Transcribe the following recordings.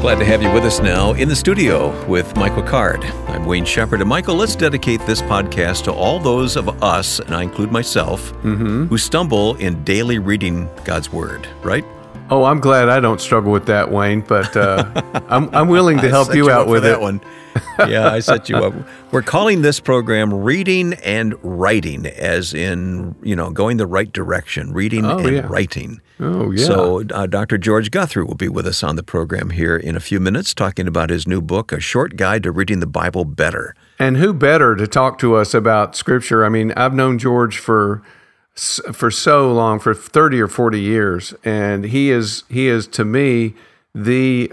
Glad to have you with us now in the studio with Michael Card. I'm Wayne Shepherd. And Michael, let's dedicate this podcast to all those of us, and I include myself, who stumble in daily reading God's Word, right? Oh, I'm glad I don't struggle with that, Wayne, but I'm willing to help you out with that one. Yeah, I set you up. We're calling this program Reading and Writing, as in, you know, going the right direction, reading writing. Oh, yeah. So Dr. George Guthrie will be with us on the program here in a few minutes talking about his new book, A Short Guide to Reading the Bible Better. And who better to talk to us about Scripture? I mean, I've known George for so long, for 30 or 40 years, and he is to me the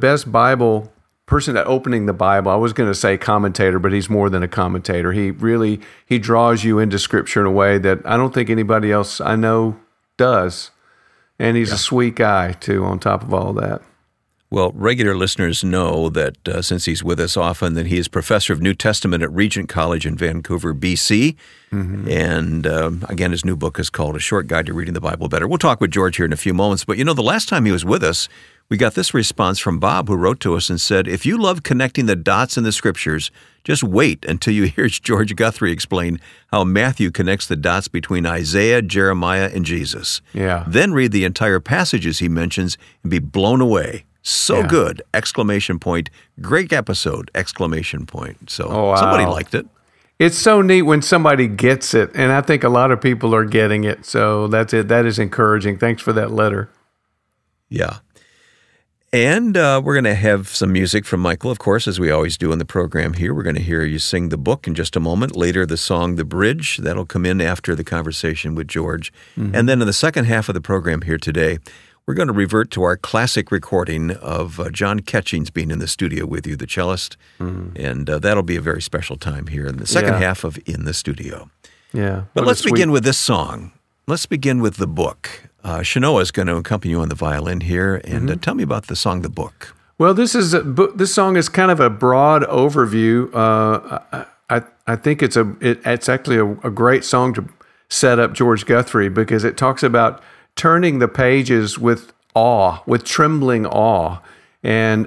best Bible person at opening the Bible. I was going to say commentator, but he's more than a commentator. He draws you into Scripture in a way that I don't think anybody else I know does, and he's a sweet guy too. On top of all that. Well, regular listeners know that since he's with us often, that he is professor of New Testament at Regent College in Vancouver, B.C., and again, his new book is called A Short Guide to Reading the Bible Better. We'll talk with George here in a few moments, but you know, the last time he was with us, we got this response from Bob, who wrote to us and said, if you love connecting the dots in the Scriptures, just wait until you hear George Guthrie explain how Matthew connects the dots between Isaiah, Jeremiah, and Jesus. Yeah. Then read the entire passages he mentions and be blown away. So good! Exclamation point! Great episode! Exclamation point! So somebody liked it. It's so neat when somebody gets it, and I think a lot of people are getting it. So that's it. That is encouraging. Thanks for that letter. Yeah, and we're going to have some music from Michael, of course, as we always do in the program here. We're going to hear you sing the book in just a moment. Later, the song "The Bridge" that'll come in after the conversation with George, and then in the second half of the program here today, we're going to revert to our classic recording of John Catchings being in the studio with you, the cellist, and that'll be a very special time here in the second half of In the Studio. Yeah. But let's begin with this song. Let's begin with the book. Chenoa is going to accompany you on the violin here, and tell me about the song, The Book. Well, this song is kind of a broad overview. I think it's actually a great song to set up George Guthrie, because it talks about turning the pages with awe, with trembling awe, and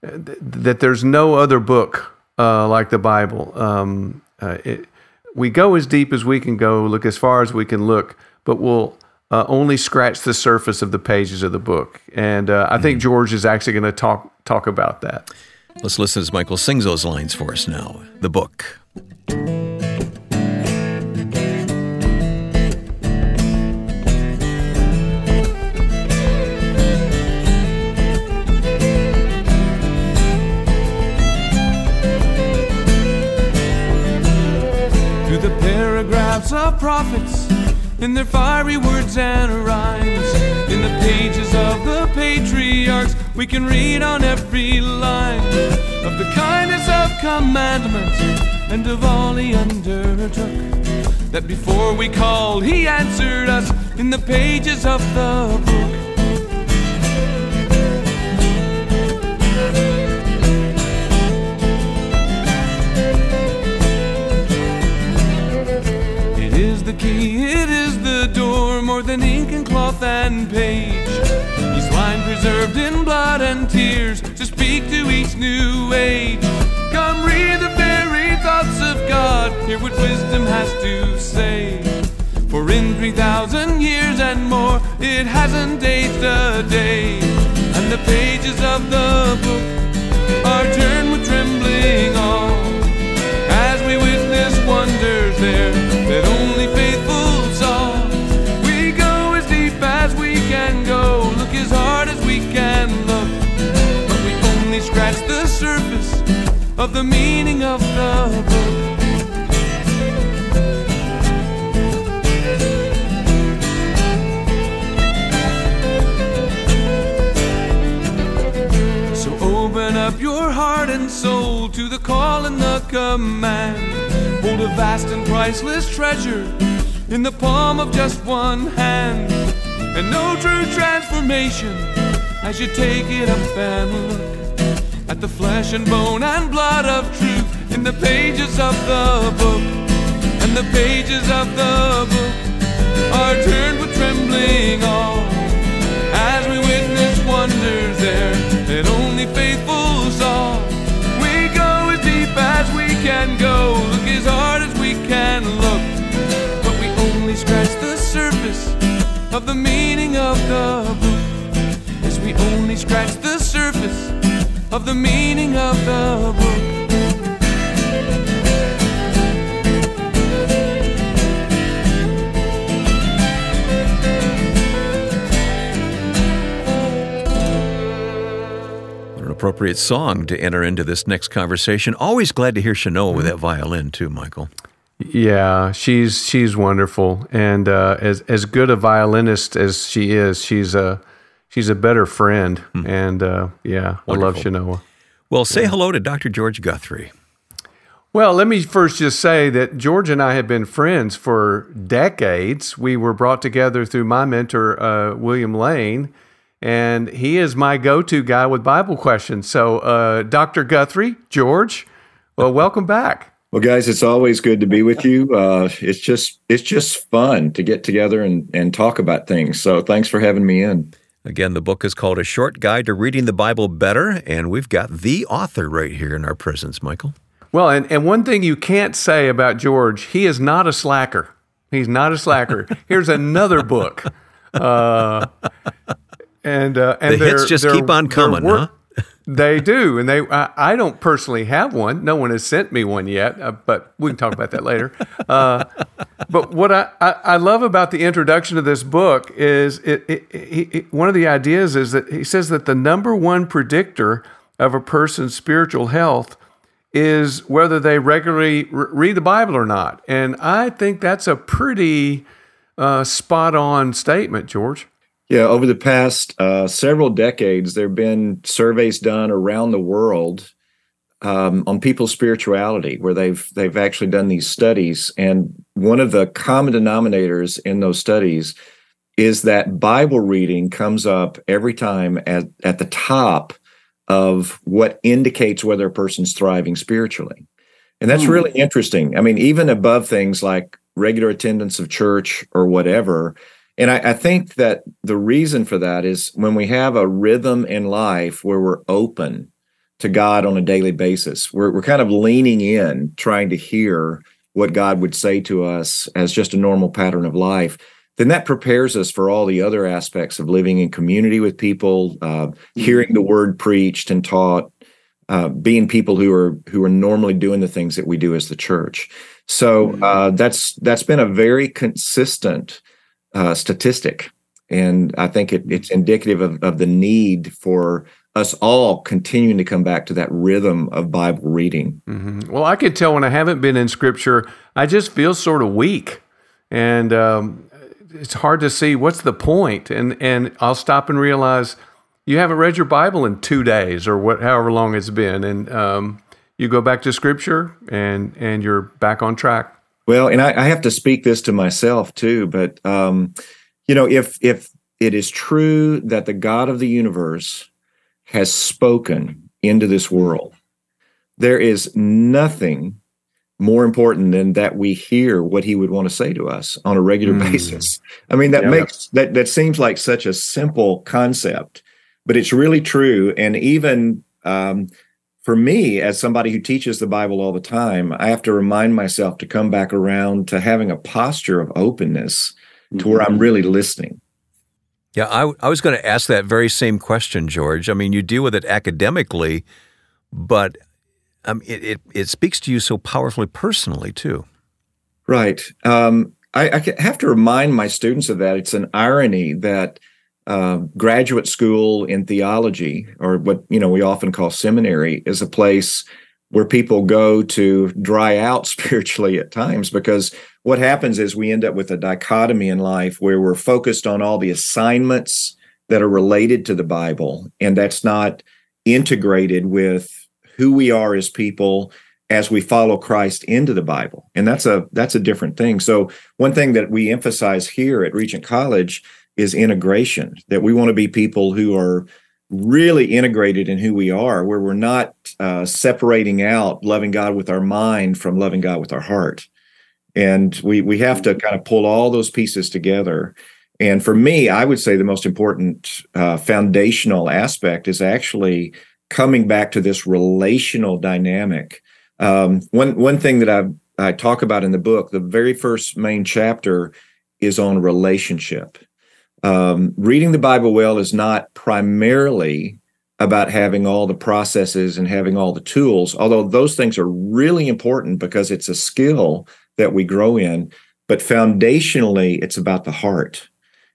that there's no other book like the Bible. We go as deep as we can go, look as far as we can look, but we'll only scratch the surface of the pages of the book. And I think George is actually going to talk about that. Let's listen as Michael sings those lines for us now. The Book. Of prophets in their fiery words and rhymes, in the pages of the patriarchs we can read on every line of the kindness of commandment and of all he undertook, that before we called he answered us in the pages of the book. The key, it is the door, more than ink and cloth and page. Each line preserved in blood and tears to speak to each new age. Come read the very thoughts of God, hear what wisdom has to say. For in 3,000 years and more, it hasn't aged a day. And the pages of the book are turned with trembling awe, as we witness wonders there that only faithful saw. We go as deep as we can go, look as hard as we can look, but we only scratch the surface of the meaning of the book. So up your heart and soul to the call and the command. Hold a vast and priceless treasure in the palm of just one hand. And no true transformation as you take it up and look at the flesh and bone and blood of truth in the pages of the book. And the pages of the book are turned with trembling awe as we witness wonders there that only faithful saw. We go as deep as we can go, look as hard as we can look, but we only scratch the surface of the meaning of the book. Yes, we only scratch the surface of the meaning of the book. Appropriate song to enter into this next conversation. Always glad to hear Chenoa with that violin too, Michael. Yeah, she's wonderful, and as good a violinist as she is, she's a better friend. And wonderful. I love Chenoa. Well, say hello to Dr. George Guthrie. Well, let me first just say that George and I have been friends for decades. We were brought together through my mentor, William Lane. And he is my go-to guy with Bible questions. So, Dr. Guthrie, George, well, welcome back. Well, guys, it's always good to be with you. It's just fun to get together and talk about things. So, thanks for having me in. Again, the book is called A Short Guide to Reading the Bible Better, and we've got the author right here in our presence, Michael. Well, and one thing you can't say about George, he is not a slacker. He's not a slacker. Here's another book. And the hits just keep on coming, huh? They do, and they. I don't personally have one. No one has sent me one yet, but we can talk about that later. But what I love about the introduction of this book is one of the ideas is that he says that the number one predictor of a person's spiritual health is whether they regularly read the Bible or not, and I think that's a pretty spot-on statement, George. Yeah, over the past several decades, there have been surveys done around the world on people's spirituality, where they've actually done these studies. And one of the common denominators in those studies is that Bible reading comes up every time at the top of what indicates whether a person's thriving spiritually. And that's really interesting. I mean, even above things like regular attendance of church or whatever. And I think that the reason for that is when we have a rhythm in life where we're open to God on a daily basis, we're kind of leaning in, trying to hear what God would say to us as just a normal pattern of life, then that prepares us for all the other aspects of living in community with people, hearing the word preached and taught, being people who are normally doing the things that we do as the church. So that's been a very consistent statistic. And I think it's indicative of the need for us all continuing to come back to that rhythm of Bible reading. Mm-hmm. Well, I could tell when I haven't been in Scripture, I just feel sort of weak. And it's hard to see what's the point. And I'll stop and realize you haven't read your Bible in 2 days or however long it's been. And you go back to Scripture and you're back on track. Well, and I have to speak this to myself too, but if it is true that the God of the universe has spoken into this world, there is nothing more important than that we hear what He would want to say to us on a regular basis. I mean, that seems like such a simple concept, but it's really true. And even for me, as somebody who teaches the Bible all the time, I have to remind myself to come back around to having a posture of openness to where I'm really listening. Yeah, I was going to ask that very same question, George. I mean, you deal with it academically, but it speaks to you so powerfully personally, too. Right. I have to remind my students of that. It's an irony that graduate school in theology, or what we often call seminary, is a place where people go to dry out spiritually at times, because what happens is we end up with a dichotomy in life where we're focused on all the assignments that are related to the Bible, and that's not integrated with who we are as people as we follow Christ into the Bible. And that's a different thing. So one thing that we emphasize here at Regent College is integration, that we want to be people who are really integrated in who we are, where we're not separating out loving God with our mind from loving God with our heart. And we have to kind of pull all those pieces together. And for me, I would say the most important foundational aspect is actually coming back to this relational dynamic. One thing that I talk about in the book, the very first main chapter is on relationship. Reading the Bible well is not primarily about having all the processes and having all the tools, although those things are really important because it's a skill that we grow in. But foundationally, it's about the heart.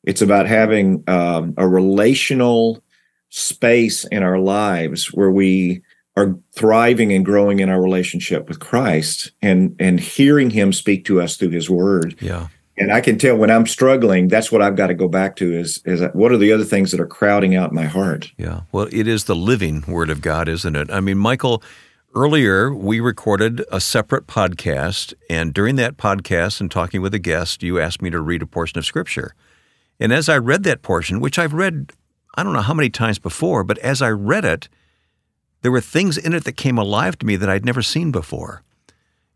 It's about having a relational space in our lives where we are thriving and growing in our relationship with Christ and hearing him speak to us through his word. Yeah. And I can tell when I'm struggling, that's what I've got to go back to is what are the other things that are crowding out my heart? Yeah, well, it is the living Word of God, isn't it? I mean, Michael, earlier we recorded a separate podcast, and during that podcast and talking with a guest, you asked me to read a portion of Scripture. And as I read that portion, which I've read I don't know how many times before, but as I read it, there were things in it that came alive to me that I'd never seen before.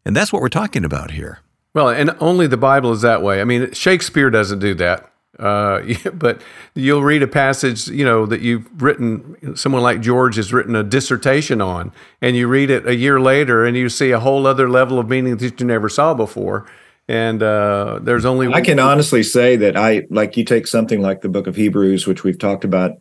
And that's what we're talking about here. Well, and only the Bible is that way. I mean, Shakespeare doesn't do that. But you'll read a passage, you know, that you've written, someone like George has written a dissertation on, and you read it a year later and you see a whole other level of meaning that you never saw before. And there's only one. I can honestly say that you take something like the book of Hebrews, which we've talked about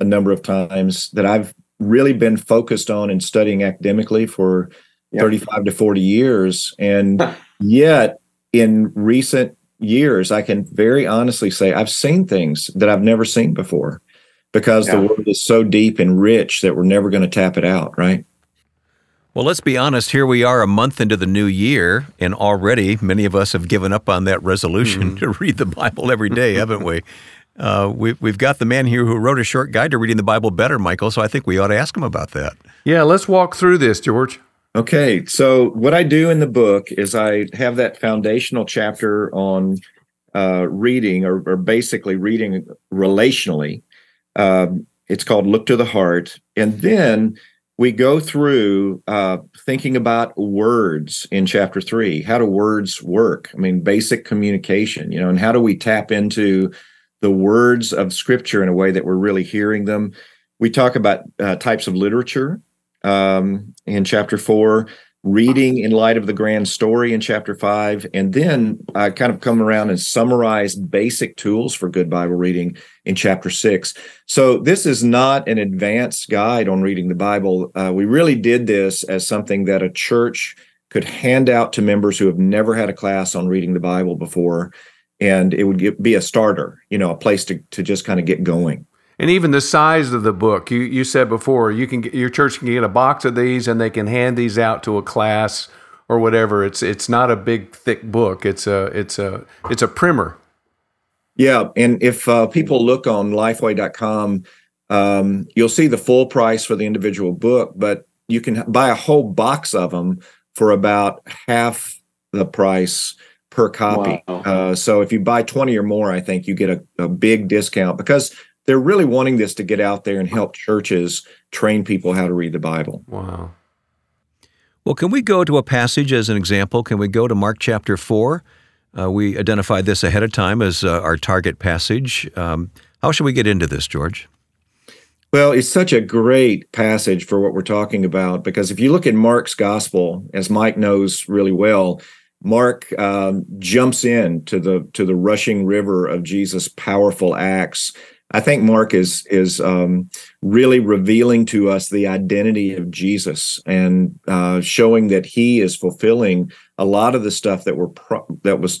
a number of times, that I've really been focused on and studying academically for 35 to 40 years. And yet in recent years, I can very honestly say I've seen things that I've never seen before because the word is so deep and rich that we're never going to tap it out, right? Well, let's be honest. Here we are a month into the new year, and already many of us have given up on that resolution to read the Bible every day, haven't we? We've got the man here who wrote a short guide to reading the Bible better, Michael, so I think we ought to ask him about that. Yeah, let's walk through this, George. Okay, so what I do in the book is I have that foundational chapter on reading, or basically reading relationally. It's called Look to the Heart. And then we go through thinking about words in chapter 3. How do words work? I mean, basic communication, you know, and how do we tap into the words of Scripture in a way that we're really hearing them? We talk about types of literature. In chapter 4, reading in light of the grand story in chapter 5, and then I kind of come around and summarize basic tools for good Bible reading in chapter 6. So this is not an advanced guide on reading the Bible. We really did this as something that a church could hand out to members who have never had a class on reading the Bible before, and it would be a starter, you know, a place to just kind of get going. And even the size of the book, you said before, you can get, your church can get a box of these, and they can hand these out to a class or whatever. It's not a big thick book. It's a primer. Yeah, and if people look on Lifeway.com, you'll see the full price for the individual book, but you can buy a whole box of them for about half the price per copy. Wow. So if you buy 20 or more, I think you get a big discount because they're really wanting this to get out there and help churches train people how to read the Bible. Wow. Well, can we go to a passage as an example? Can we go to Mark chapter 4? We identified this ahead of time as our target passage. How should we get into this, George? Well, it's such a great passage for what we're talking about, because if you look at Mark's gospel, as Mike knows really well, Mark jumps in to the rushing river of Jesus' powerful acts. I think Mark is really revealing to us the identity of Jesus and showing that he is fulfilling a lot of the stuff that was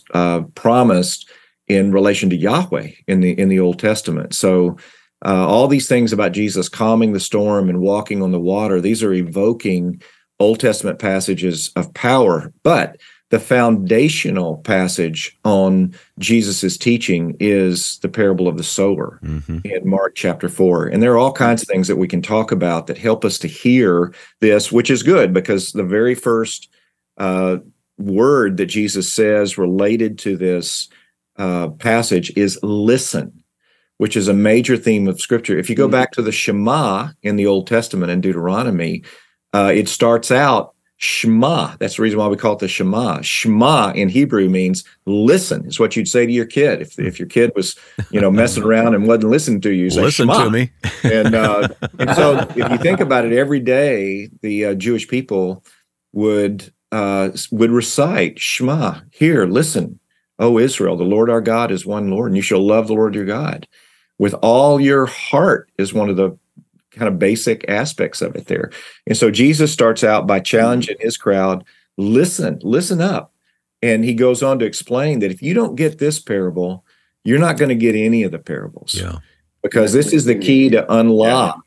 promised in relation to Yahweh in the Old Testament. So all these things about Jesus calming the storm and walking on the water, these are evoking Old Testament passages of power. But the foundational passage on Jesus's teaching is the parable of the sower in Mark chapter 4. And there are all kinds of things that we can talk about that help us to hear this, which is good because the very first word that Jesus says related to this passage is listen, which is a major theme of Scripture. If you go back to the Shema in the Old Testament and Deuteronomy, it starts out Shema. That's the reason why we call it the Shema. Shema in Hebrew means listen. It's what you'd say to your kid. If your kid was, messing around and wasn't listening to you, you'd say, listen Shema. To me. And so if you think about it, every day the Jewish people would recite Shema. Here, listen, O Israel, the Lord our God is one Lord, and you shall love the Lord your God with all your heart is one of the kind of basic aspects of it there. And so Jesus starts out by challenging his crowd, listen up. And he goes on to explain that if you don't get this parable, you're not going to get any of the parables. Yeah. Because this is the key to unlock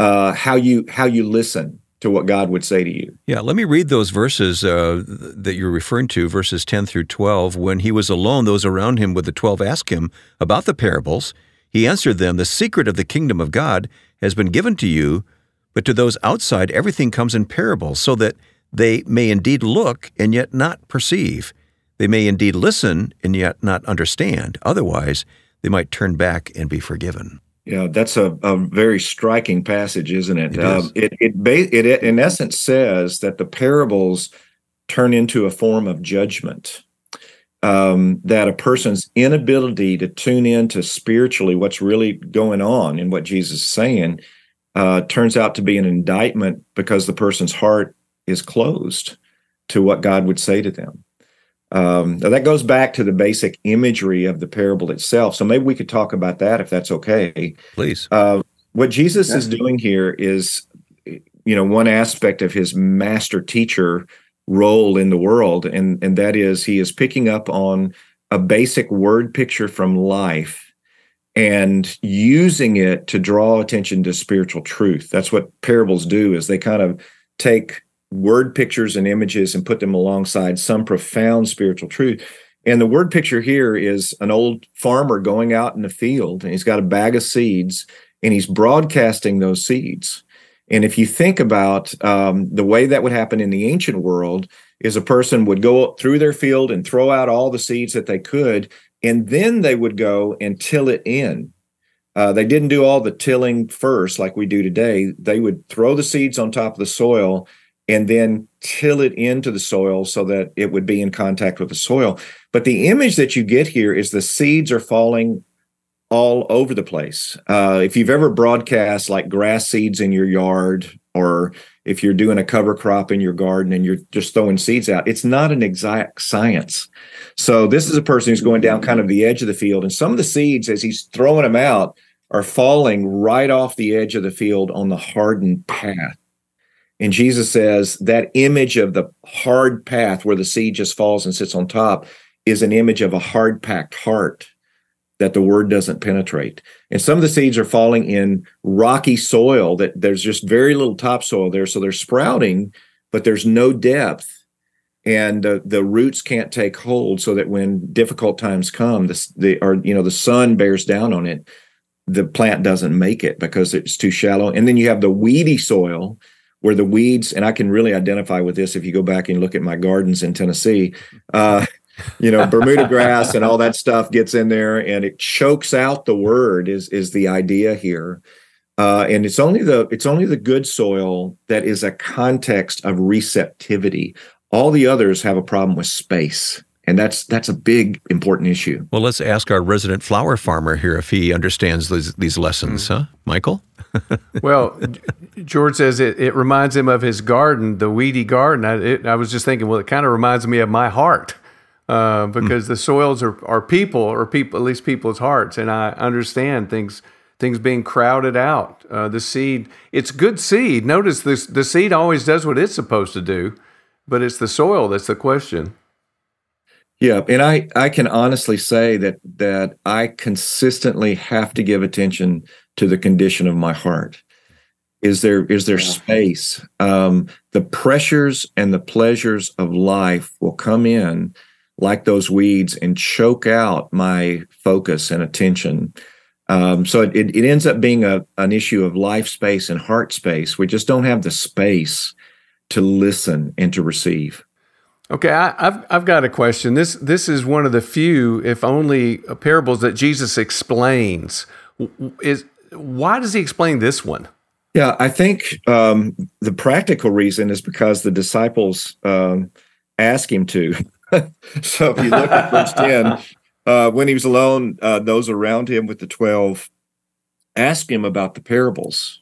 how you listen to what God would say to you. Yeah, let me read those verses that you're referring to, verses 10 through 12. When he was alone, those around him with the 12 asked him about the parables. He answered them, the secret of the kingdom of God has been given to you, but to those outside everything comes in parables, so that they may indeed look and yet not perceive. They may indeed listen and yet not understand. Otherwise, they might turn back and be forgiven. Yeah, that's a very striking passage, isn't it? It in essence says that the parables turn into a form of judgment. That a person's inability to tune into spiritually what's really going on in what Jesus is saying turns out to be an indictment because the person's heart is closed to what God would say to them. Now that goes back to the basic imagery of the parable itself. So maybe we could talk about that if that's okay. Please. What Jesus is doing here is, one aspect of his master teacher role in the world, and that is he is picking up on a basic word picture from life and using it to draw attention to spiritual truth. That's what parables do, is they kind of take word pictures and images and put them alongside some profound spiritual truth. And the word picture here is an old farmer going out in the field, and he's got a bag of seeds, and he's broadcasting those seeds. And if you think about the way that would happen in the ancient world, is a person would go through their field and throw out all the seeds that they could, and then they would go and till it in. They didn't do all the tilling first like we do today. They would throw the seeds on top of the soil and then till it into the soil so that it would be in contact with the soil. But the image that you get here is the seeds are falling all over the place. If you've ever broadcast like grass seeds in your yard, or if you're doing a cover crop in your garden and you're just throwing seeds out, it's not an exact science. So this is a person who's going down kind of the edge of the field, and some of the seeds, as he's throwing them out, are falling right off the edge of the field on the hardened path. And Jesus says that image of the hard path where the seed just falls and sits on top is an image of a hard-packed heart that the word doesn't penetrate. And some of the seeds are falling in rocky soil that there's just very little topsoil there. So they're sprouting, but there's no depth, and the roots can't take hold, so that when difficult times come, the sun bears down on it, the plant doesn't make it because it's too shallow. And then you have the weedy soil where the weeds, and I can really identify with this if you go back and look at my gardens in Tennessee, Bermuda grass and all that stuff gets in there, and it chokes out the word is the idea here. And it's only the good soil that is a context of receptivity. All the others have a problem with space, and that's a big, important issue. Well, let's ask our resident flower farmer here if he understands these lessons, huh, Michael? Well, George says it reminds him of his garden, the weedy garden. I was just thinking, well, it kind of reminds me of my heart. Because the soils are people, or people, at least people's hearts, and I understand things being crowded out. The seed, it's good seed. Notice this: the seed always does what it's supposed to do, but it's the soil that's the question. Yeah, and I can honestly say that I consistently have to give attention to the condition of my heart. Is there space? The pressures and the pleasures of life will come in like those weeds and choke out my focus and attention. So it ends up being an issue of life space and heart space. We just don't have the space to listen and to receive. Okay, I've got a question. This is one of the few, if only, parables that Jesus explains. Why does he explain this one? Yeah, I think the practical reason is because the disciples ask him to. So if you look at verse 10, when he was alone, those around him with the 12 asked him about the parables,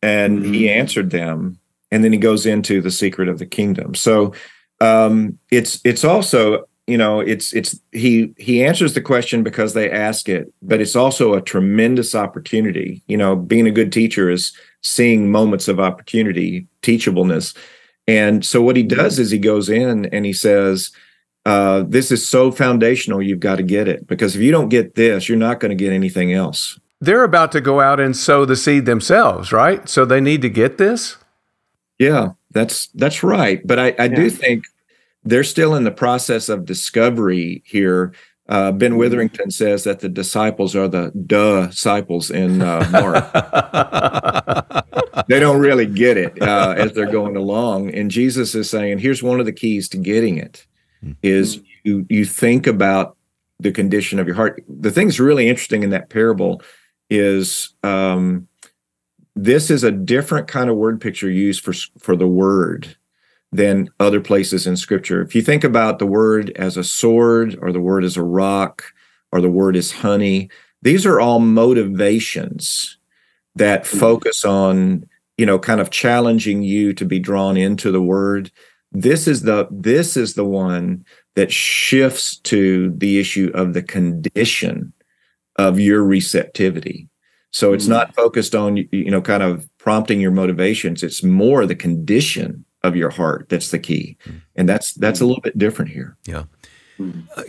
and he answered them, and then he goes into the secret of the kingdom. So it's also, you know, it's he answers the question because they ask it, but it's also a tremendous opportunity. You know, being a good teacher is seeing moments of opportunity, teachableness. And so what he does is he goes in and he says, this is so foundational, you've got to get it, because if you don't get this, you're not going to get anything else. They're about to go out and sow the seed themselves, right? So they need to get this? Yeah, that's right. But I do think they're still in the process of discovery here. Ben Witherington says that the disciples are the duh-ciples in Mark. They don't really get it as they're going along. And Jesus is saying, here's one of the keys to getting it, is you think about the condition of your heart. The thing's really interesting in that parable is this is a different kind of word picture used for the word than other places in Scripture. If you think about the word as a sword, or the word as a rock, or the word as honey, these are all motivations that focus on, you know, kind of challenging you to be drawn into the word. This is the one that shifts to the issue of the condition of your receptivity. So it's not focused on, you know, kind of prompting your motivations. It's more the condition of your heart that's the key, and that's a little bit different here. Yeah.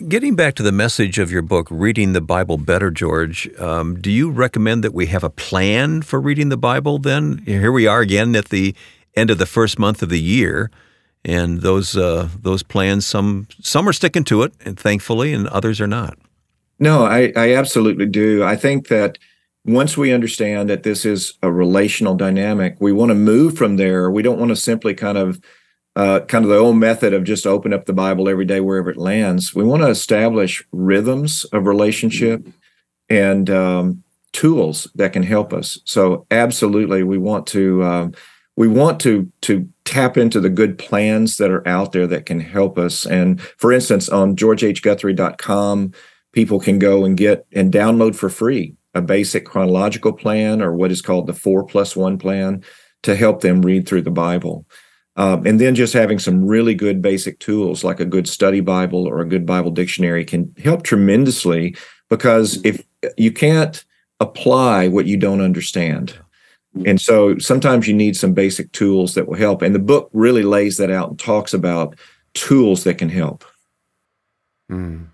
Getting back to the message of your book, Reading the Bible Better, George, do you recommend that we have a plan for reading the Bible then? Here we are again at the end of the first month of the year, and those plans, some are sticking to it, and thankfully, and others are not. No, I absolutely do. I think that once we understand that this is a relational dynamic, we want to move from there. We don't want to simply kind of the old method of just open up the Bible every day wherever it lands. We want to establish rhythms of relationship and tools that can help us. So, absolutely, we want to tap into the good plans that are out there that can help us. And for instance, on GeorgeHGuthrie.com, people can go and get and download for free a basic chronological plan, or what is called the 4+1 plan, to help them read through the Bible. And then just having some really good basic tools like a good study Bible or a good Bible dictionary can help tremendously, because if you can't apply what you don't understand. And so sometimes you need some basic tools that will help. And the book really lays that out and talks about tools that can help. Mm.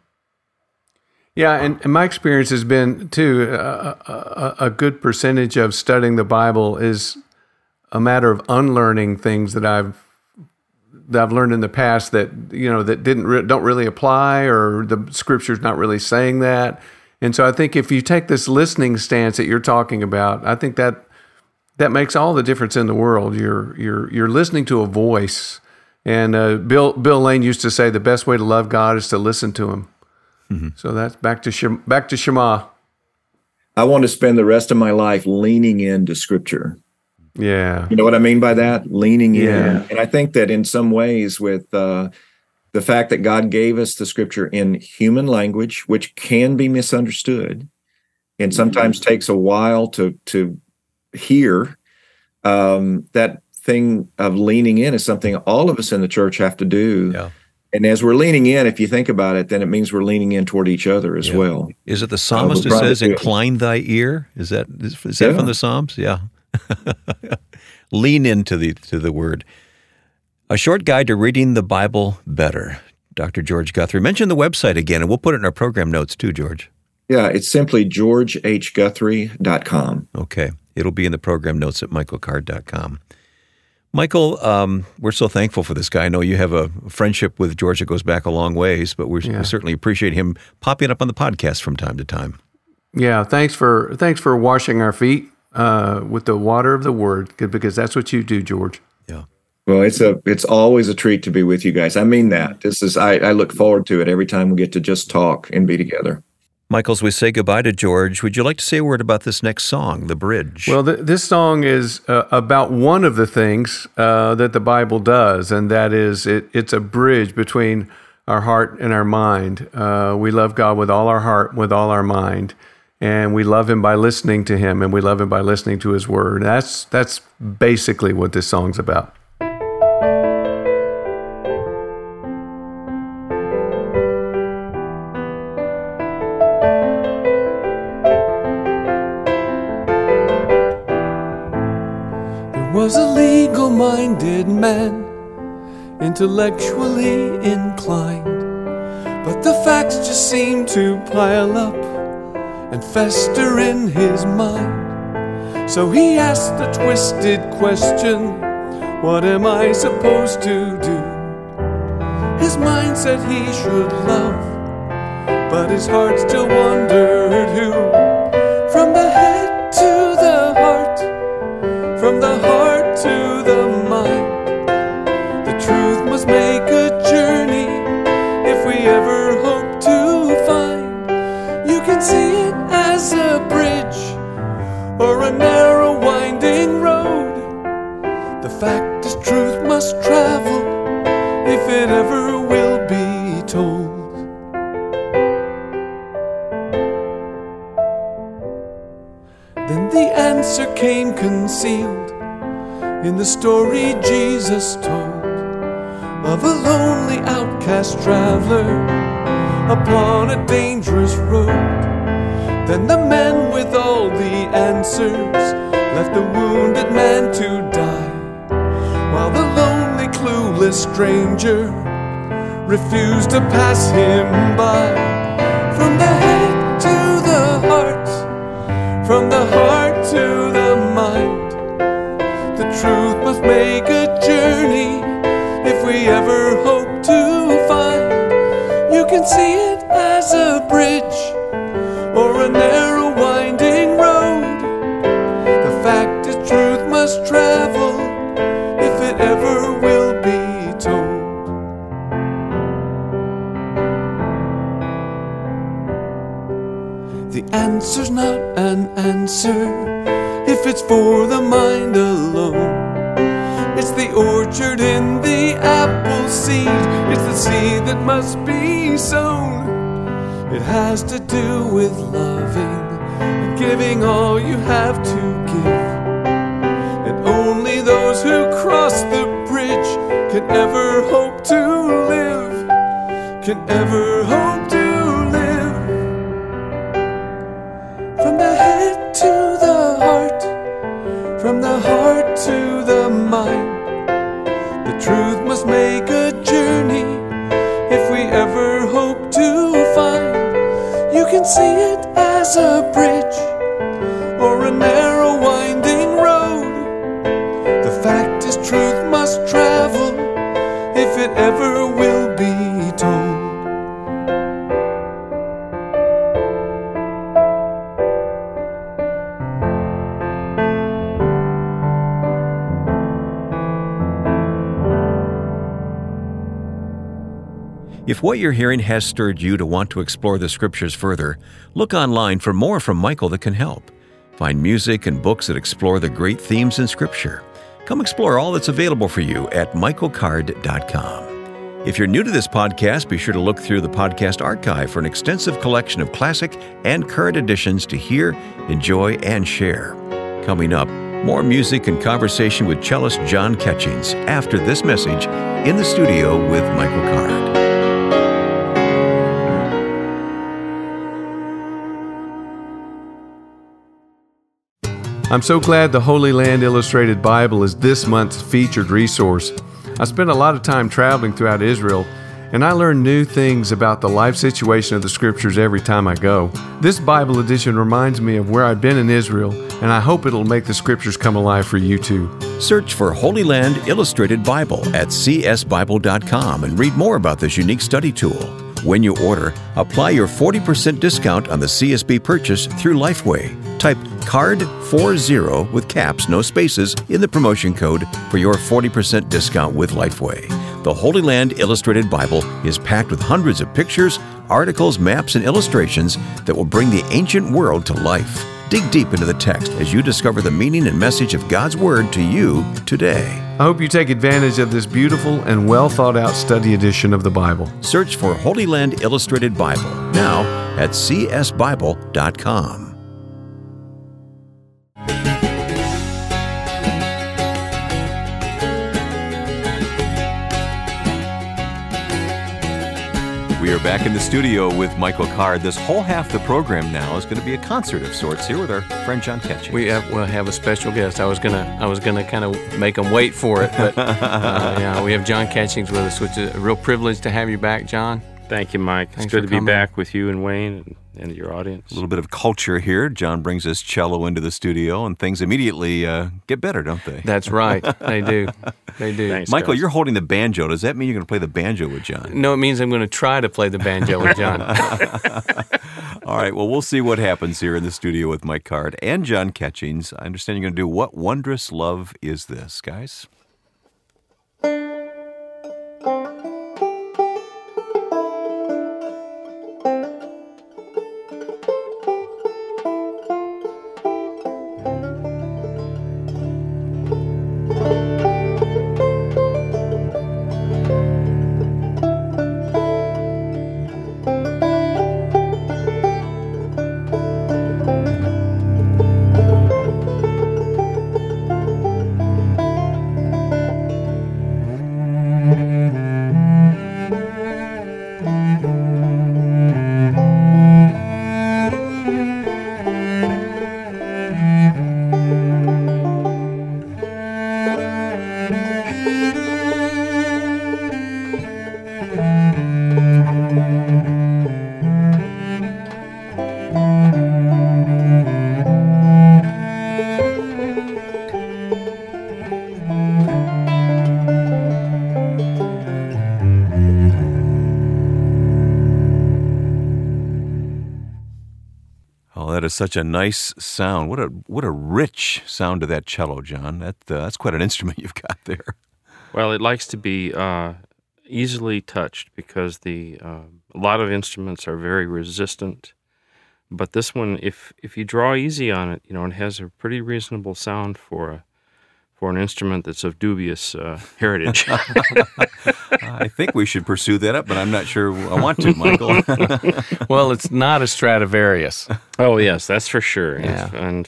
Yeah, and my experience has been, too, a good percentage of studying the Bible is a matter of unlearning things that I've learned in the past that, you know, that don't really apply, or the Scripture's not really saying that. And so I think if you take this listening stance that you're talking about, I think that makes all the difference in the world. You're listening to a voice, and Bill Lane used to say the best way to love God is to listen to Him. Mm-hmm. So that's back to Shema. I want to spend the rest of my life leaning into Scripture. Yeah. You know what I mean by that? Leaning in. And I think that in some ways with the fact that God gave us the Scripture in human language, which can be misunderstood and sometimes takes a while to hear, that thing of leaning in is something all of us in the church have to do. Yeah. And as we're leaning in, if you think about it, then it means we're leaning in toward each other as well. Is it the psalmist who says, incline thy ear? Is that from the Psalms? Yeah. Lean into the word. A short guide to reading the Bible better. Dr. George Guthrie. Mention the website again, and we'll put it in our program notes too, George. Yeah, it's simply GeorgeHGuthrie.com. Okay. It'll be in the program notes at michaelcard.com. Michael, we're so thankful for this guy. I know you have a friendship with George that goes back a long ways, but we certainly appreciate him popping up on the podcast from time to time. Yeah, thanks for washing our feet with the water of the Word, because that's what you do, George. Yeah. Well, it's always a treat to be with you guys. I mean that. I look forward to it every time we get to just talk and be together. Michael, as we say goodbye to George, would you like to say a word about this next song, The Bridge? Well, this song is about one of the things that the Bible does, and that is it's a bridge between our heart and our mind. We love God with all our heart, with all our mind, and we love Him by listening to Him, and we love Him by listening to His Word. That's basically what this song's about. Was a legal-minded man, intellectually inclined, but the facts just seemed to pile up and fester in his mind. So he asked the twisted question, what am I supposed to do? His mind said he should love, but his heart still wondered who. From the head to the heart, from the heart to the mind, the truth must make a journey if we ever hope to find. You can see it as a bridge or a narrow winding road. The fact is truth must travel if it ever will be told. Then the answer came concealed in the story Jesus told of a lonely outcast traveler upon a dangerous road. Then the man with all the answers left the wounded man to die, while the lonely clueless stranger refused to pass him by. From the head to the heart, from the heart to the mind, the truth must make a journey if we ever hope to find. You can see it as a bridge or a narrow winding road. The fact is truth must travel if it ever will be told. The answer's not an answer if it's for the mind alone. It's the orchard in the apple seed, it's the seed that must be sown. It has to do with loving and giving all you have to give, and only those who cross the bridge can ever hope to live, can ever hope to live. From the head to the heart, from the heart to the mind, the truth must make a journey if we ever hope to find. You can see it as a bridge or a narrow winding road. The fact is truth must travel if it ever will be told. If what you're hearing has stirred you to want to explore the Scriptures further, look online for more from Michael that can help. Find music and books that explore the great themes in Scripture. Come explore all that's available for you at michaelcard.com. If you're new to this podcast, be sure to look through the podcast archive for an extensive collection of classic and current editions to hear, enjoy, and share. Coming up, more music and conversation with cellist John Catchings after this message in the studio with Michael Card. I'm so glad the Holy Land Illustrated Bible is this month's featured resource. I spent a lot of time traveling throughout Israel, and I learn new things about the life situation of the Scriptures every time I go. This Bible edition reminds me of where I've been in Israel, and I hope it'll make the Scriptures come alive for you too. Search for Holy Land Illustrated Bible at csbible.com and read more about this unique study tool. When you order, apply your 40% discount on the CSB purchase through Lifeway. Type CARD40 with caps, no spaces, in the promotion code for your 40% discount with Lifeway. The Holy Land Illustrated Bible is packed with hundreds of pictures, articles, maps, and illustrations that will bring the ancient world to life. Dig deep into the text as you discover the meaning and message of God's Word to you today. I hope you take advantage of this beautiful and well-thought-out study edition of the Bible. Search for Holy Land Illustrated Bible now at csbible.com. We are back in the studio with Michael Card. This whole half the program now is going to be a concert of sorts here with our friend John Catchings. We'll have a special guest. I was gonna kind of make them wait for it, but yeah, we have John Catchings with us, which is a real privilege to have you back, John. Thank you, Mike. Thanks, it's good to be back with you and Wayne and your audience. A little bit of culture here. John brings his cello into the studio, and things immediately get better, don't they? That's right. They do. Thanks, Michael, guys. You're holding the banjo. Does that mean you're going to play the banjo with John? No, it means I'm going to try to play the banjo with John. All right. Well, we'll see what happens here in the studio with Mike Card and John Catchings. I understand you're going to do What Wondrous Love Is This, guys? Such a nice sound. What a rich sound to that cello, John. That's quite an instrument you've got there. Well, it likes to be easily touched because a lot of instruments are very resistant. But this one, if you draw easy on it, you know, it has a pretty reasonable sound for an instrument that's of dubious heritage. I think we should pursue that up, but I'm not sure I want to, Michael. Well, it's not a Stradivarius. Oh, yes, that's for sure. Yeah. And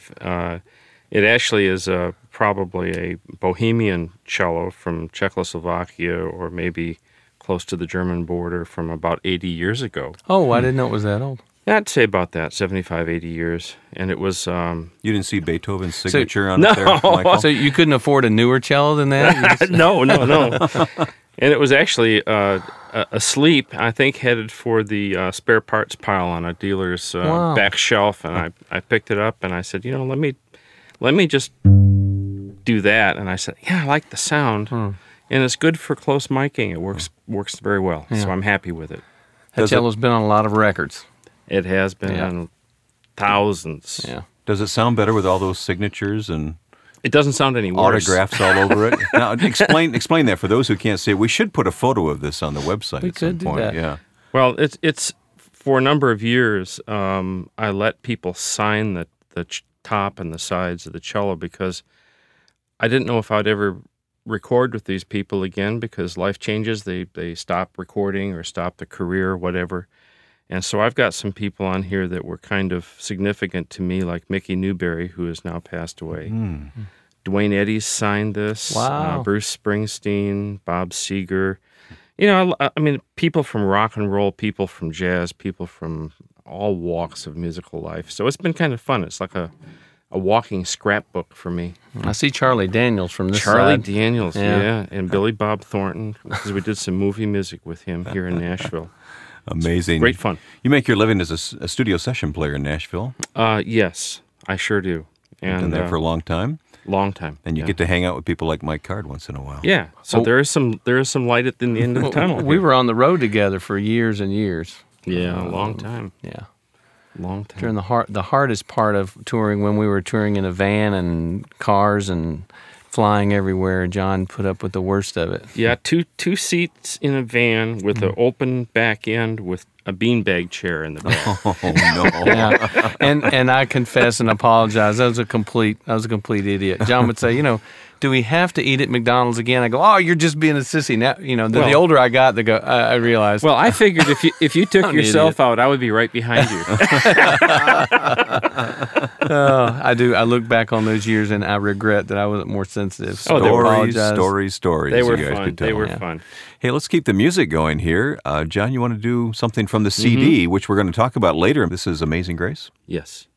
it actually is probably a Bohemian cello from Czechoslovakia or maybe close to the German border from about 80 years ago. Oh, I didn't know it was that old. I'd say about that, 75, 80 years. And it was... you didn't see Beethoven's signature on it there, Michael? So you couldn't afford a newer cello than that? No. And it was actually asleep, I think, headed for the spare parts pile on a dealer's back shelf. And I picked it up and I said, you know, let me just do that. And I said, yeah, I like the sound. And it's good for close miking. It works very well. Yeah. So I'm happy with it. That cello's been on a lot of records. It has been on thousands. Yeah. Does it sound better with all those signatures and it doesn't sound any worse. Autographs all over it. Now explain that for those who can't see it. We should put a photo of this on the website at some point. That. Yeah. Well, it's for a number of years I let people sign the top and the sides of the cello because I didn't know if I'd ever record with these people again because life changes. They stop recording or stop the career or whatever. And so I've got some people on here that were kind of significant to me, like Mickey Newberry, who has now passed away. Mm. Dwayne Eddy signed this. Wow. Bruce Springsteen, Bob Seger. You know, I mean, people from rock and roll, people from jazz, people from all walks of musical life. So it's been kind of fun. It's like a a walking scrapbook for me. I see Charlie Daniels from this side. Charlie Daniels, yeah. And Billy Bob Thornton, because we did some movie music with him here in Nashville. Amazing. Great fun. You make your living as a studio session player in Nashville. Yes, I sure do. And done that for a long time? Long time. And you get to hang out with people like Mike Card once in a while. Yeah, so there is some light at the end of the tunnel. We were on the road together for years and years. Yeah, a long time. Yeah. Long time. During the hardest part of touring, when we were touring in a van and cars and flying everywhere, John put up with the worst of it. Yeah, two seats in a van with an open back end with a beanbag chair in the back. Oh no! Yeah. And I confess and apologize. I was a complete idiot. John would say, do we have to eat at McDonald's again? I go, oh, you're just being a sissy now. The older I got, I realized. Well, I figured if you took yourself out, I would be right behind you. I do. I look back on those years and I regret that I wasn't more sensitive. So stories. They were fun. They were fun. Hey, let's keep the music going here, John. You want to do something from the CD, which we're going to talk about later. This is Amazing Grace. Yes.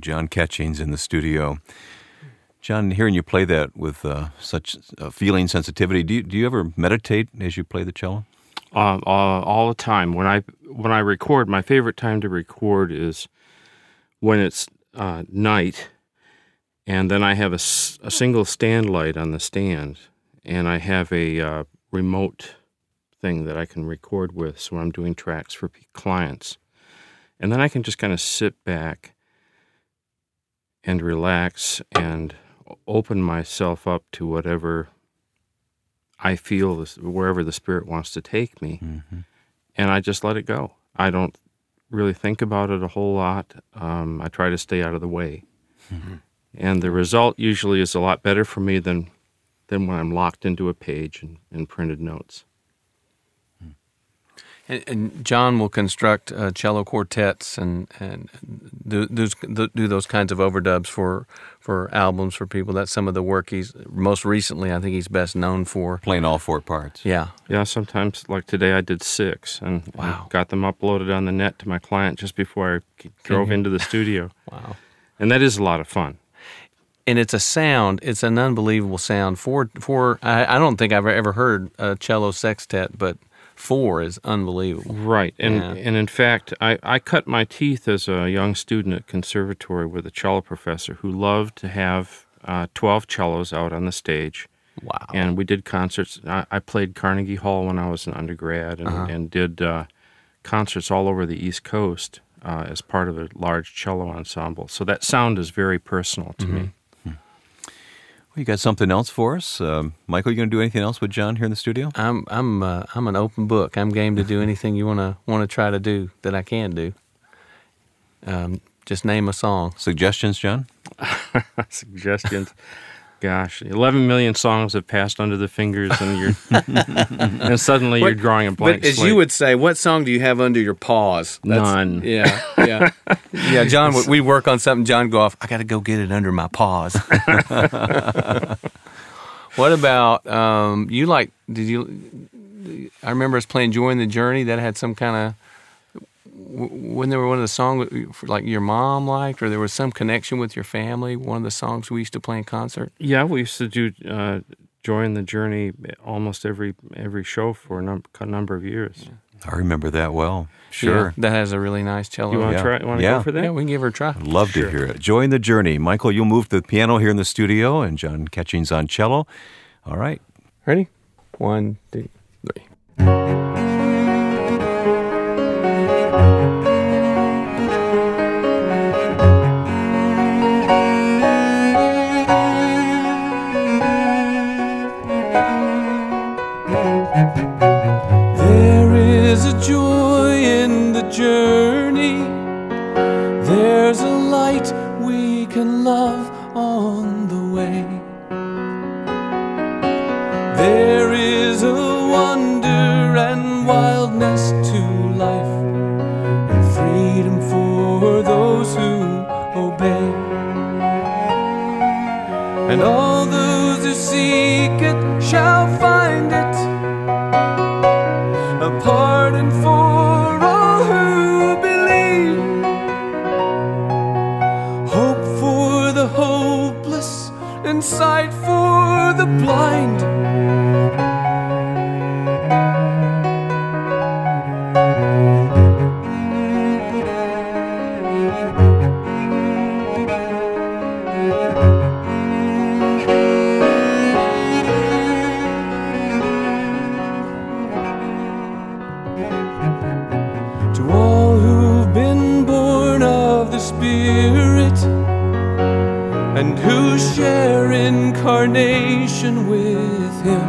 John Catchings in the studio. John, hearing you play that with such feeling sensitivity, do you ever meditate as you play the cello? All the time. When I record, my favorite time to record is when it's night, and then I have a single stand light on the stand, and I have a remote thing that I can record with, so when I'm doing tracks for clients. And then I can just kind of sit back and relax and open myself up to whatever I feel, wherever the Spirit wants to take me, and I just let it go. I don't really think about it a whole lot. I try to stay out of the way, and the result usually is a lot better for me than when I'm locked into a page and printed notes. And John will construct cello quartets and do those kinds of overdubs for albums for people. That's some of the work he's most recently, I think he's best known for. Playing all four parts. Yeah. Yeah, sometimes, like today, I did six and got them uploaded on the net to my client just before I drove into the studio. Wow. And that is a lot of fun. And it's a sound, it's an unbelievable sound. I don't think I've ever heard a cello sextet, but... Four is unbelievable. Right. And in fact, I cut my teeth as a young student at conservatory with a cello professor who loved to have 12 cellos out on the stage. Wow. And we did concerts. I played Carnegie Hall when I was an undergrad and did concerts all over the East Coast as part of a large cello ensemble. So that sound is very personal to me. Well, you got something else for us, Michael? You gonna do anything else with John here in the studio? I'm an open book. I'm game to do anything you wanna try to do that I can do. Just name a song. Suggestions, John? Suggestions. Gosh, 11 million songs have passed under the fingers, and suddenly you're drawing a blank slate. But as you would say, what song do you have under your paws? None. Yeah. John, we work on something. John go off. I got to go get it under my paws. What about I remember us playing "Joy in the Journey." That had some kind of when there were one of the songs like your mom liked, or there was some connection with your family, one of the songs we used to play in concert? Yeah, we used to do Join the Journey almost every show for a number of years. Yeah. I remember that well. Sure. Yeah, that has a really nice cello. You want to try? Want to go for that? Yeah, we can give her a try. I'd love to hear it. Join the Journey. Michael, you'll move to the piano here in the studio, and John Catchings on cello. All right. Ready? 1, 2, 3. And all those who seek it shall find it, a pardon for all who believe, hope for the hopeless, and sight for the blind. Incarnation with Him,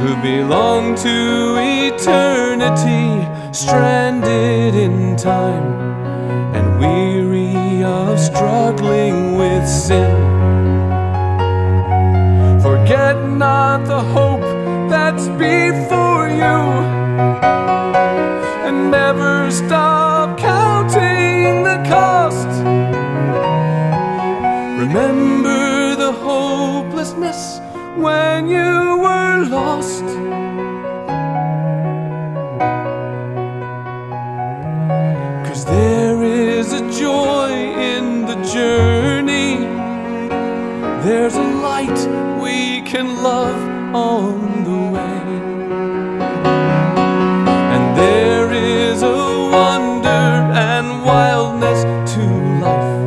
who belong to eternity, stranded in time and weary of struggling with sin. Forget not the hope that's before you, and never stop counting the cost. Remember the hopelessness when you were lost. Cause there is a joy in the journey, there's a light we can love on the way, and there is a wonder and wildness to life,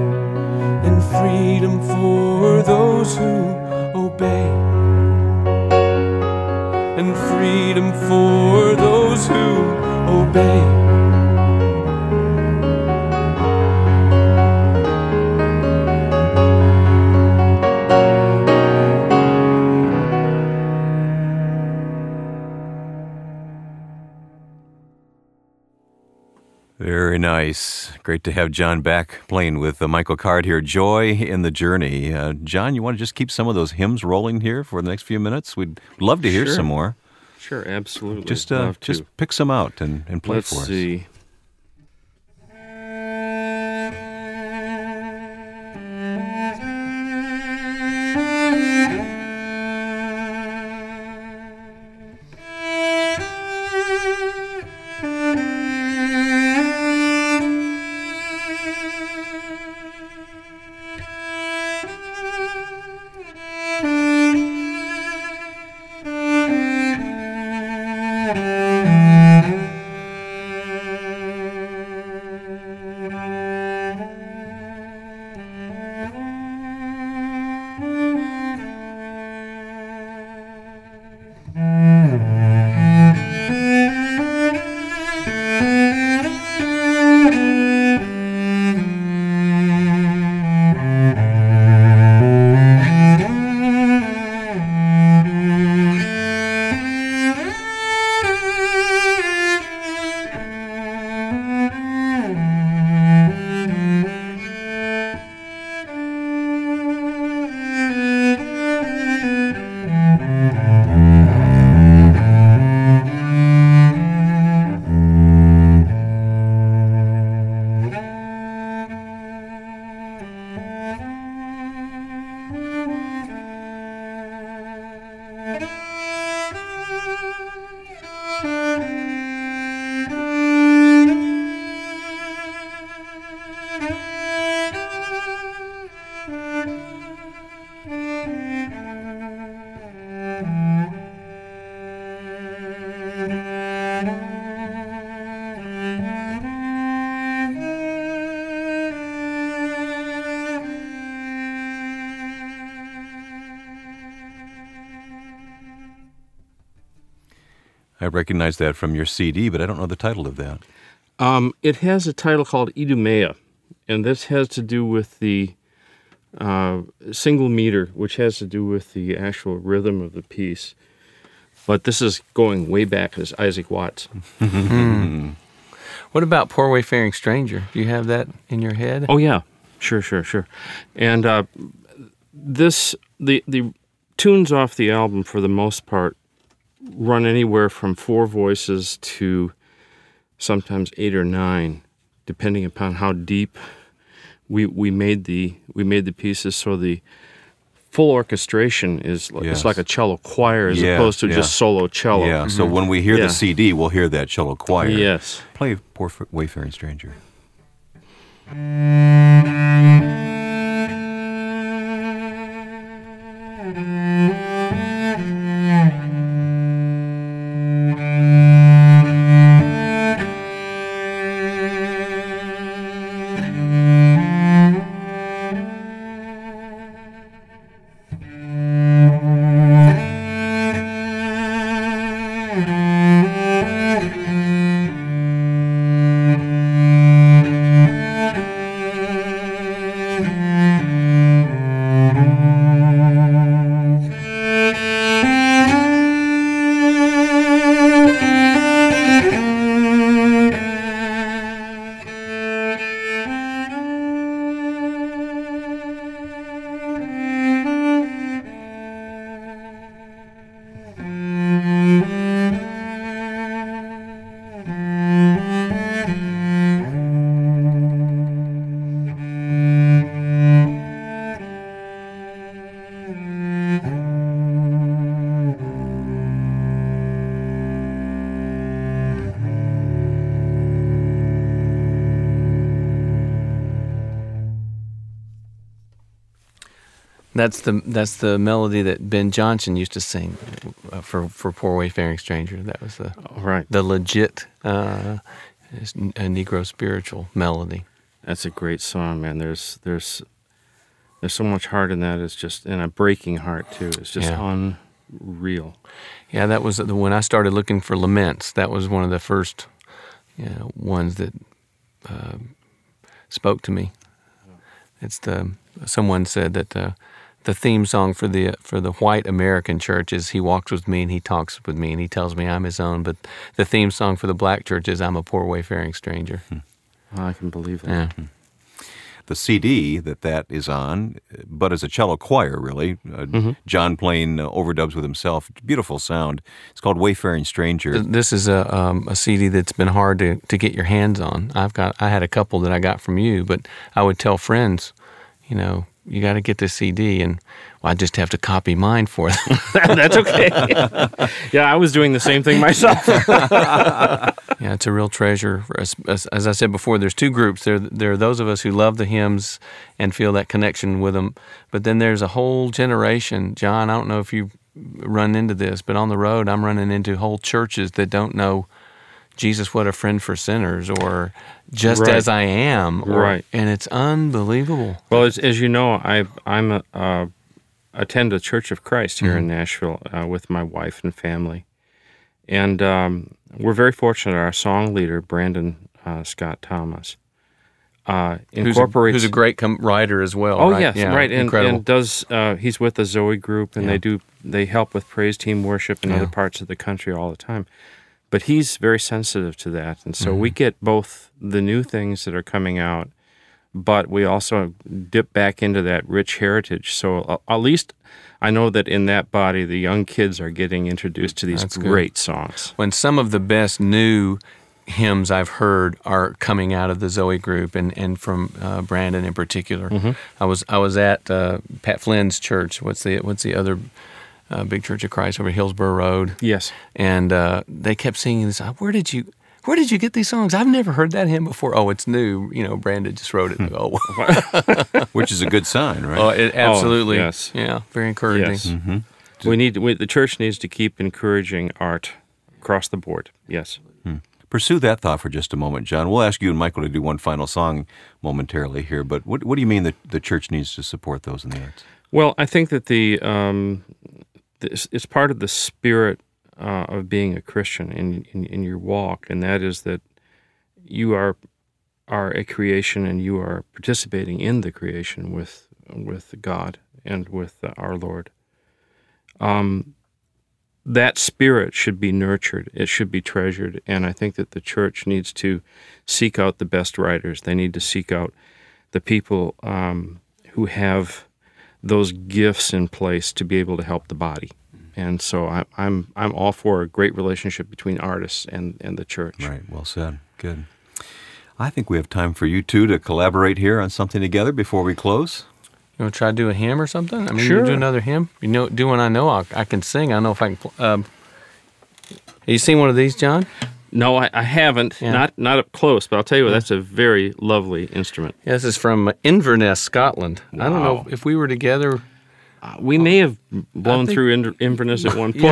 freedom for those who obey, and freedom for those who obey. Very nice. Great to have John back playing with Michael Card here. Joy in the Journey. John, you want to just keep some of those hymns rolling here for the next few minutes? We'd love to hear some more. Sure, absolutely. Just pick some out and play for us. Let's see. I recognize that from your CD, but I don't know the title of that. It has a title called Idumea, and this has to do with the single meter, which has to do with the actual rhythm of the piece. But this is going way back as Isaac Watts. What about Poor Wayfaring Stranger? Do you have that in your head? Oh, yeah. Sure. And the tunes off the album, for the most part, run anywhere from 4 voices to sometimes 8 or 9, depending upon how deep we made the pieces. So the full orchestration is like, it's like a cello choir as opposed to just solo cello. Yeah. Mm-hmm. So when we hear the CD, we'll hear that cello choir. Yes. Play Poor Wayfaring Stranger. That's the melody that Ben Johnson used to sing for Poor Wayfaring Stranger. That was the legit a Negro spiritual melody. That's a great song, man. There's so much heart in that. It's just, and a breaking heart too. It's just unreal. Yeah, that was when I started looking for laments. That was one of the first ones that spoke to me. It's someone said that. The theme song for the white American church is "He walks with me and he talks with me and he tells me I'm his own." But the theme song for the black church is "I'm a poor wayfaring stranger." Oh, I can believe that. Yeah. The CD that is on, but as a cello choir, really. John playing overdubs with himself. Beautiful sound. It's called Wayfaring Stranger. This is a CD that's been hard to get your hands on. I had a couple that I got from you, but I would tell friends, you got to get this CD, and I just have to copy mine for them. That's okay. Yeah, I was doing the same thing myself. Yeah, it's a real treasure. As I said before, there's 2 groups. There are those of us who love the hymns and feel that connection with them, but then there's a whole generation. John, I don't know if you run into this, but on the road I'm running into whole churches that don't know Jesus, What a Friend for Sinners, or Just As I Am. And it's unbelievable. Well, as you know, I attend a Church of Christ here in Nashville with my wife and family. And we're very fortunate. Our song leader, Brandon Scott Thomas, incorporates... Who's a great writer as well. Oh, right? Yes, yeah, right. And does he's with the Zoe Group, and they help with praise team worship in other parts of the country all the time. But he's very sensitive to that, and so we get both the new things that are coming out, but we also dip back into that rich heritage. So at least I know that in that body, the young kids are getting introduced to these great songs. When some of the best new hymns I've heard are coming out of the Zoe Group and from Brandon in particular, I was at Pat Flynn's church. What's the other? Big Church of Christ over Hillsborough Road. Yes, and they kept singing this. Where did you get these songs? I've never heard that hymn before. Oh, it's new. Brandon just wrote it. Oh, which is a good sign, right? Oh, absolutely. Oh, yes. Yeah, very encouraging. Yes. Mm-hmm. The church needs to keep encouraging art across the board. Yes. Pursue that thought for just a moment, John. We'll ask you and Michael to do one final song momentarily here. But what do you mean that the church needs to support those in the arts? Well, I think that it's part of the spirit of being a Christian in your walk, and that is that you are a creation, and you are participating in the creation with God and with our Lord. That spirit should be nurtured. It should be treasured, and I think that the church needs to seek out the best writers. They need to seek out the people who have those gifts in place to be able to help the body. And so I'm all for a great relationship between artists and the church. Right, well said. Good. I think we have time for you two to collaborate here on something together before we close. You want to try to do a hymn or something? I mean, sure. You do another hymn? You know, do one. I know I can sing. I know if I can. Have you seen one of these, John? No, I haven't. Yeah. Not up close, but I'll tell you what, that's a very lovely instrument. Yeah, this is from Inverness, Scotland. Wow. I don't know if we were together. We may have blown through Inverness at one point.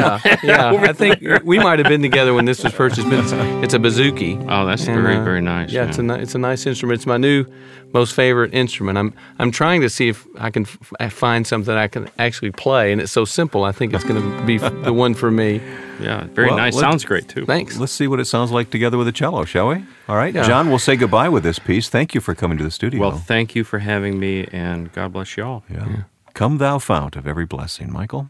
Yeah. I think we might have been together when this was purchased. But it's a bouzouki. Oh, that's very, very nice. Yeah, it's a nice instrument. It's my new, most favorite instrument. I'm trying to see if I can find something I can actually play, and it's so simple. I think it's going to be the one for me. Yeah, very nice. Sounds great too. Thanks. Let's see what it sounds like together with a cello, shall we? All right, yeah. John, we'll say goodbye with this piece. Thank you for coming to the studio. Well, thank you for having me, and God bless you all. Yeah. Come thou fount of every blessing, Michael.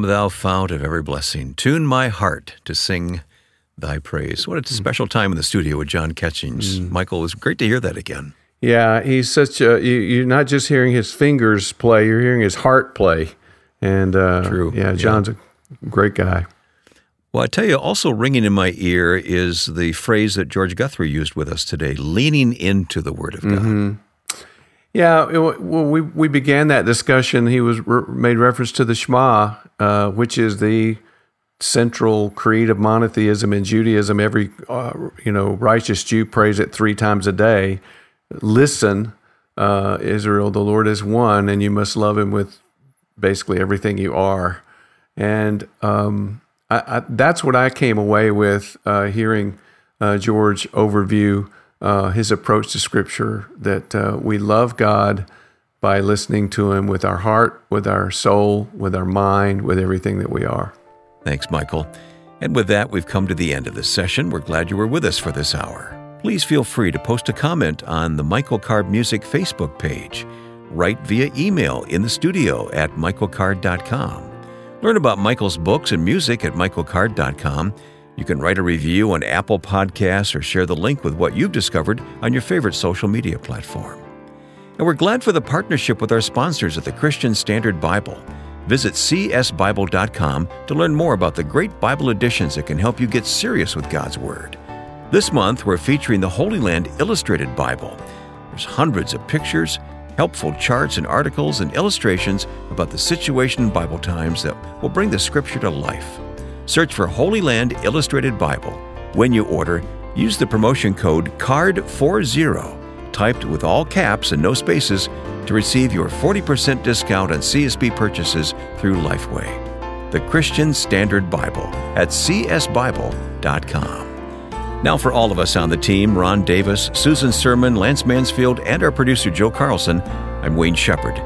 Thou fount of every blessing, tune my heart to sing thy praise. What a special time in the studio with John Catchings. Michael, it was great to hear that again. Yeah, he's such a, you're not just hearing his fingers play, you're hearing his heart play. And true. Yeah, John's a great guy. Well, I tell you, also ringing in my ear is the phrase that George Guthrie used with us today, leaning into the Word of God. Yeah, well, we began that discussion. He made reference to the Shema, which is the central creed of monotheism in Judaism. Every righteous Jew prays it 3 times a day. Listen, Israel, the Lord is one, and you must love Him with basically everything you are. And I that's what I came away with hearing George overview. His approach to Scripture, that we love God by listening to Him with our heart, with our soul, with our mind, with everything that we are. Thanks, Michael. And with that, we've come to the end of this session. We're glad you were with us for this hour. Please feel free to post a comment on the Michael Card Music Facebook page. Write via email in the studio at michaelcard.com. Learn about Michael's books and music at michaelcard.com. You can write a review on Apple Podcasts or share the link with what you've discovered on your favorite social media platform. And we're glad for the partnership with our sponsors at the Christian Standard Bible. Visit csbible.com to learn more about the great Bible editions that can help you get serious with God's Word. This month, we're featuring the Holy Land Illustrated Bible. There's hundreds of pictures, helpful charts and articles, and illustrations about the situation in Bible times that will bring the Scripture to life. Search for Holy Land Illustrated Bible. When you order, use the promotion code CARD40 typed with all caps and no spaces, to receive your 40% discount on CSB purchases through Lifeway. The Christian Standard Bible at csbible.com. Now for all of us on the team, Ron Davis, Susan Sermon, Lance Mansfield, and our producer Joe Carlson, I'm Wayne Shepherd.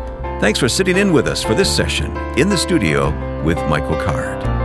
Thanks for sitting in with us for this session in the studio with Michael Card.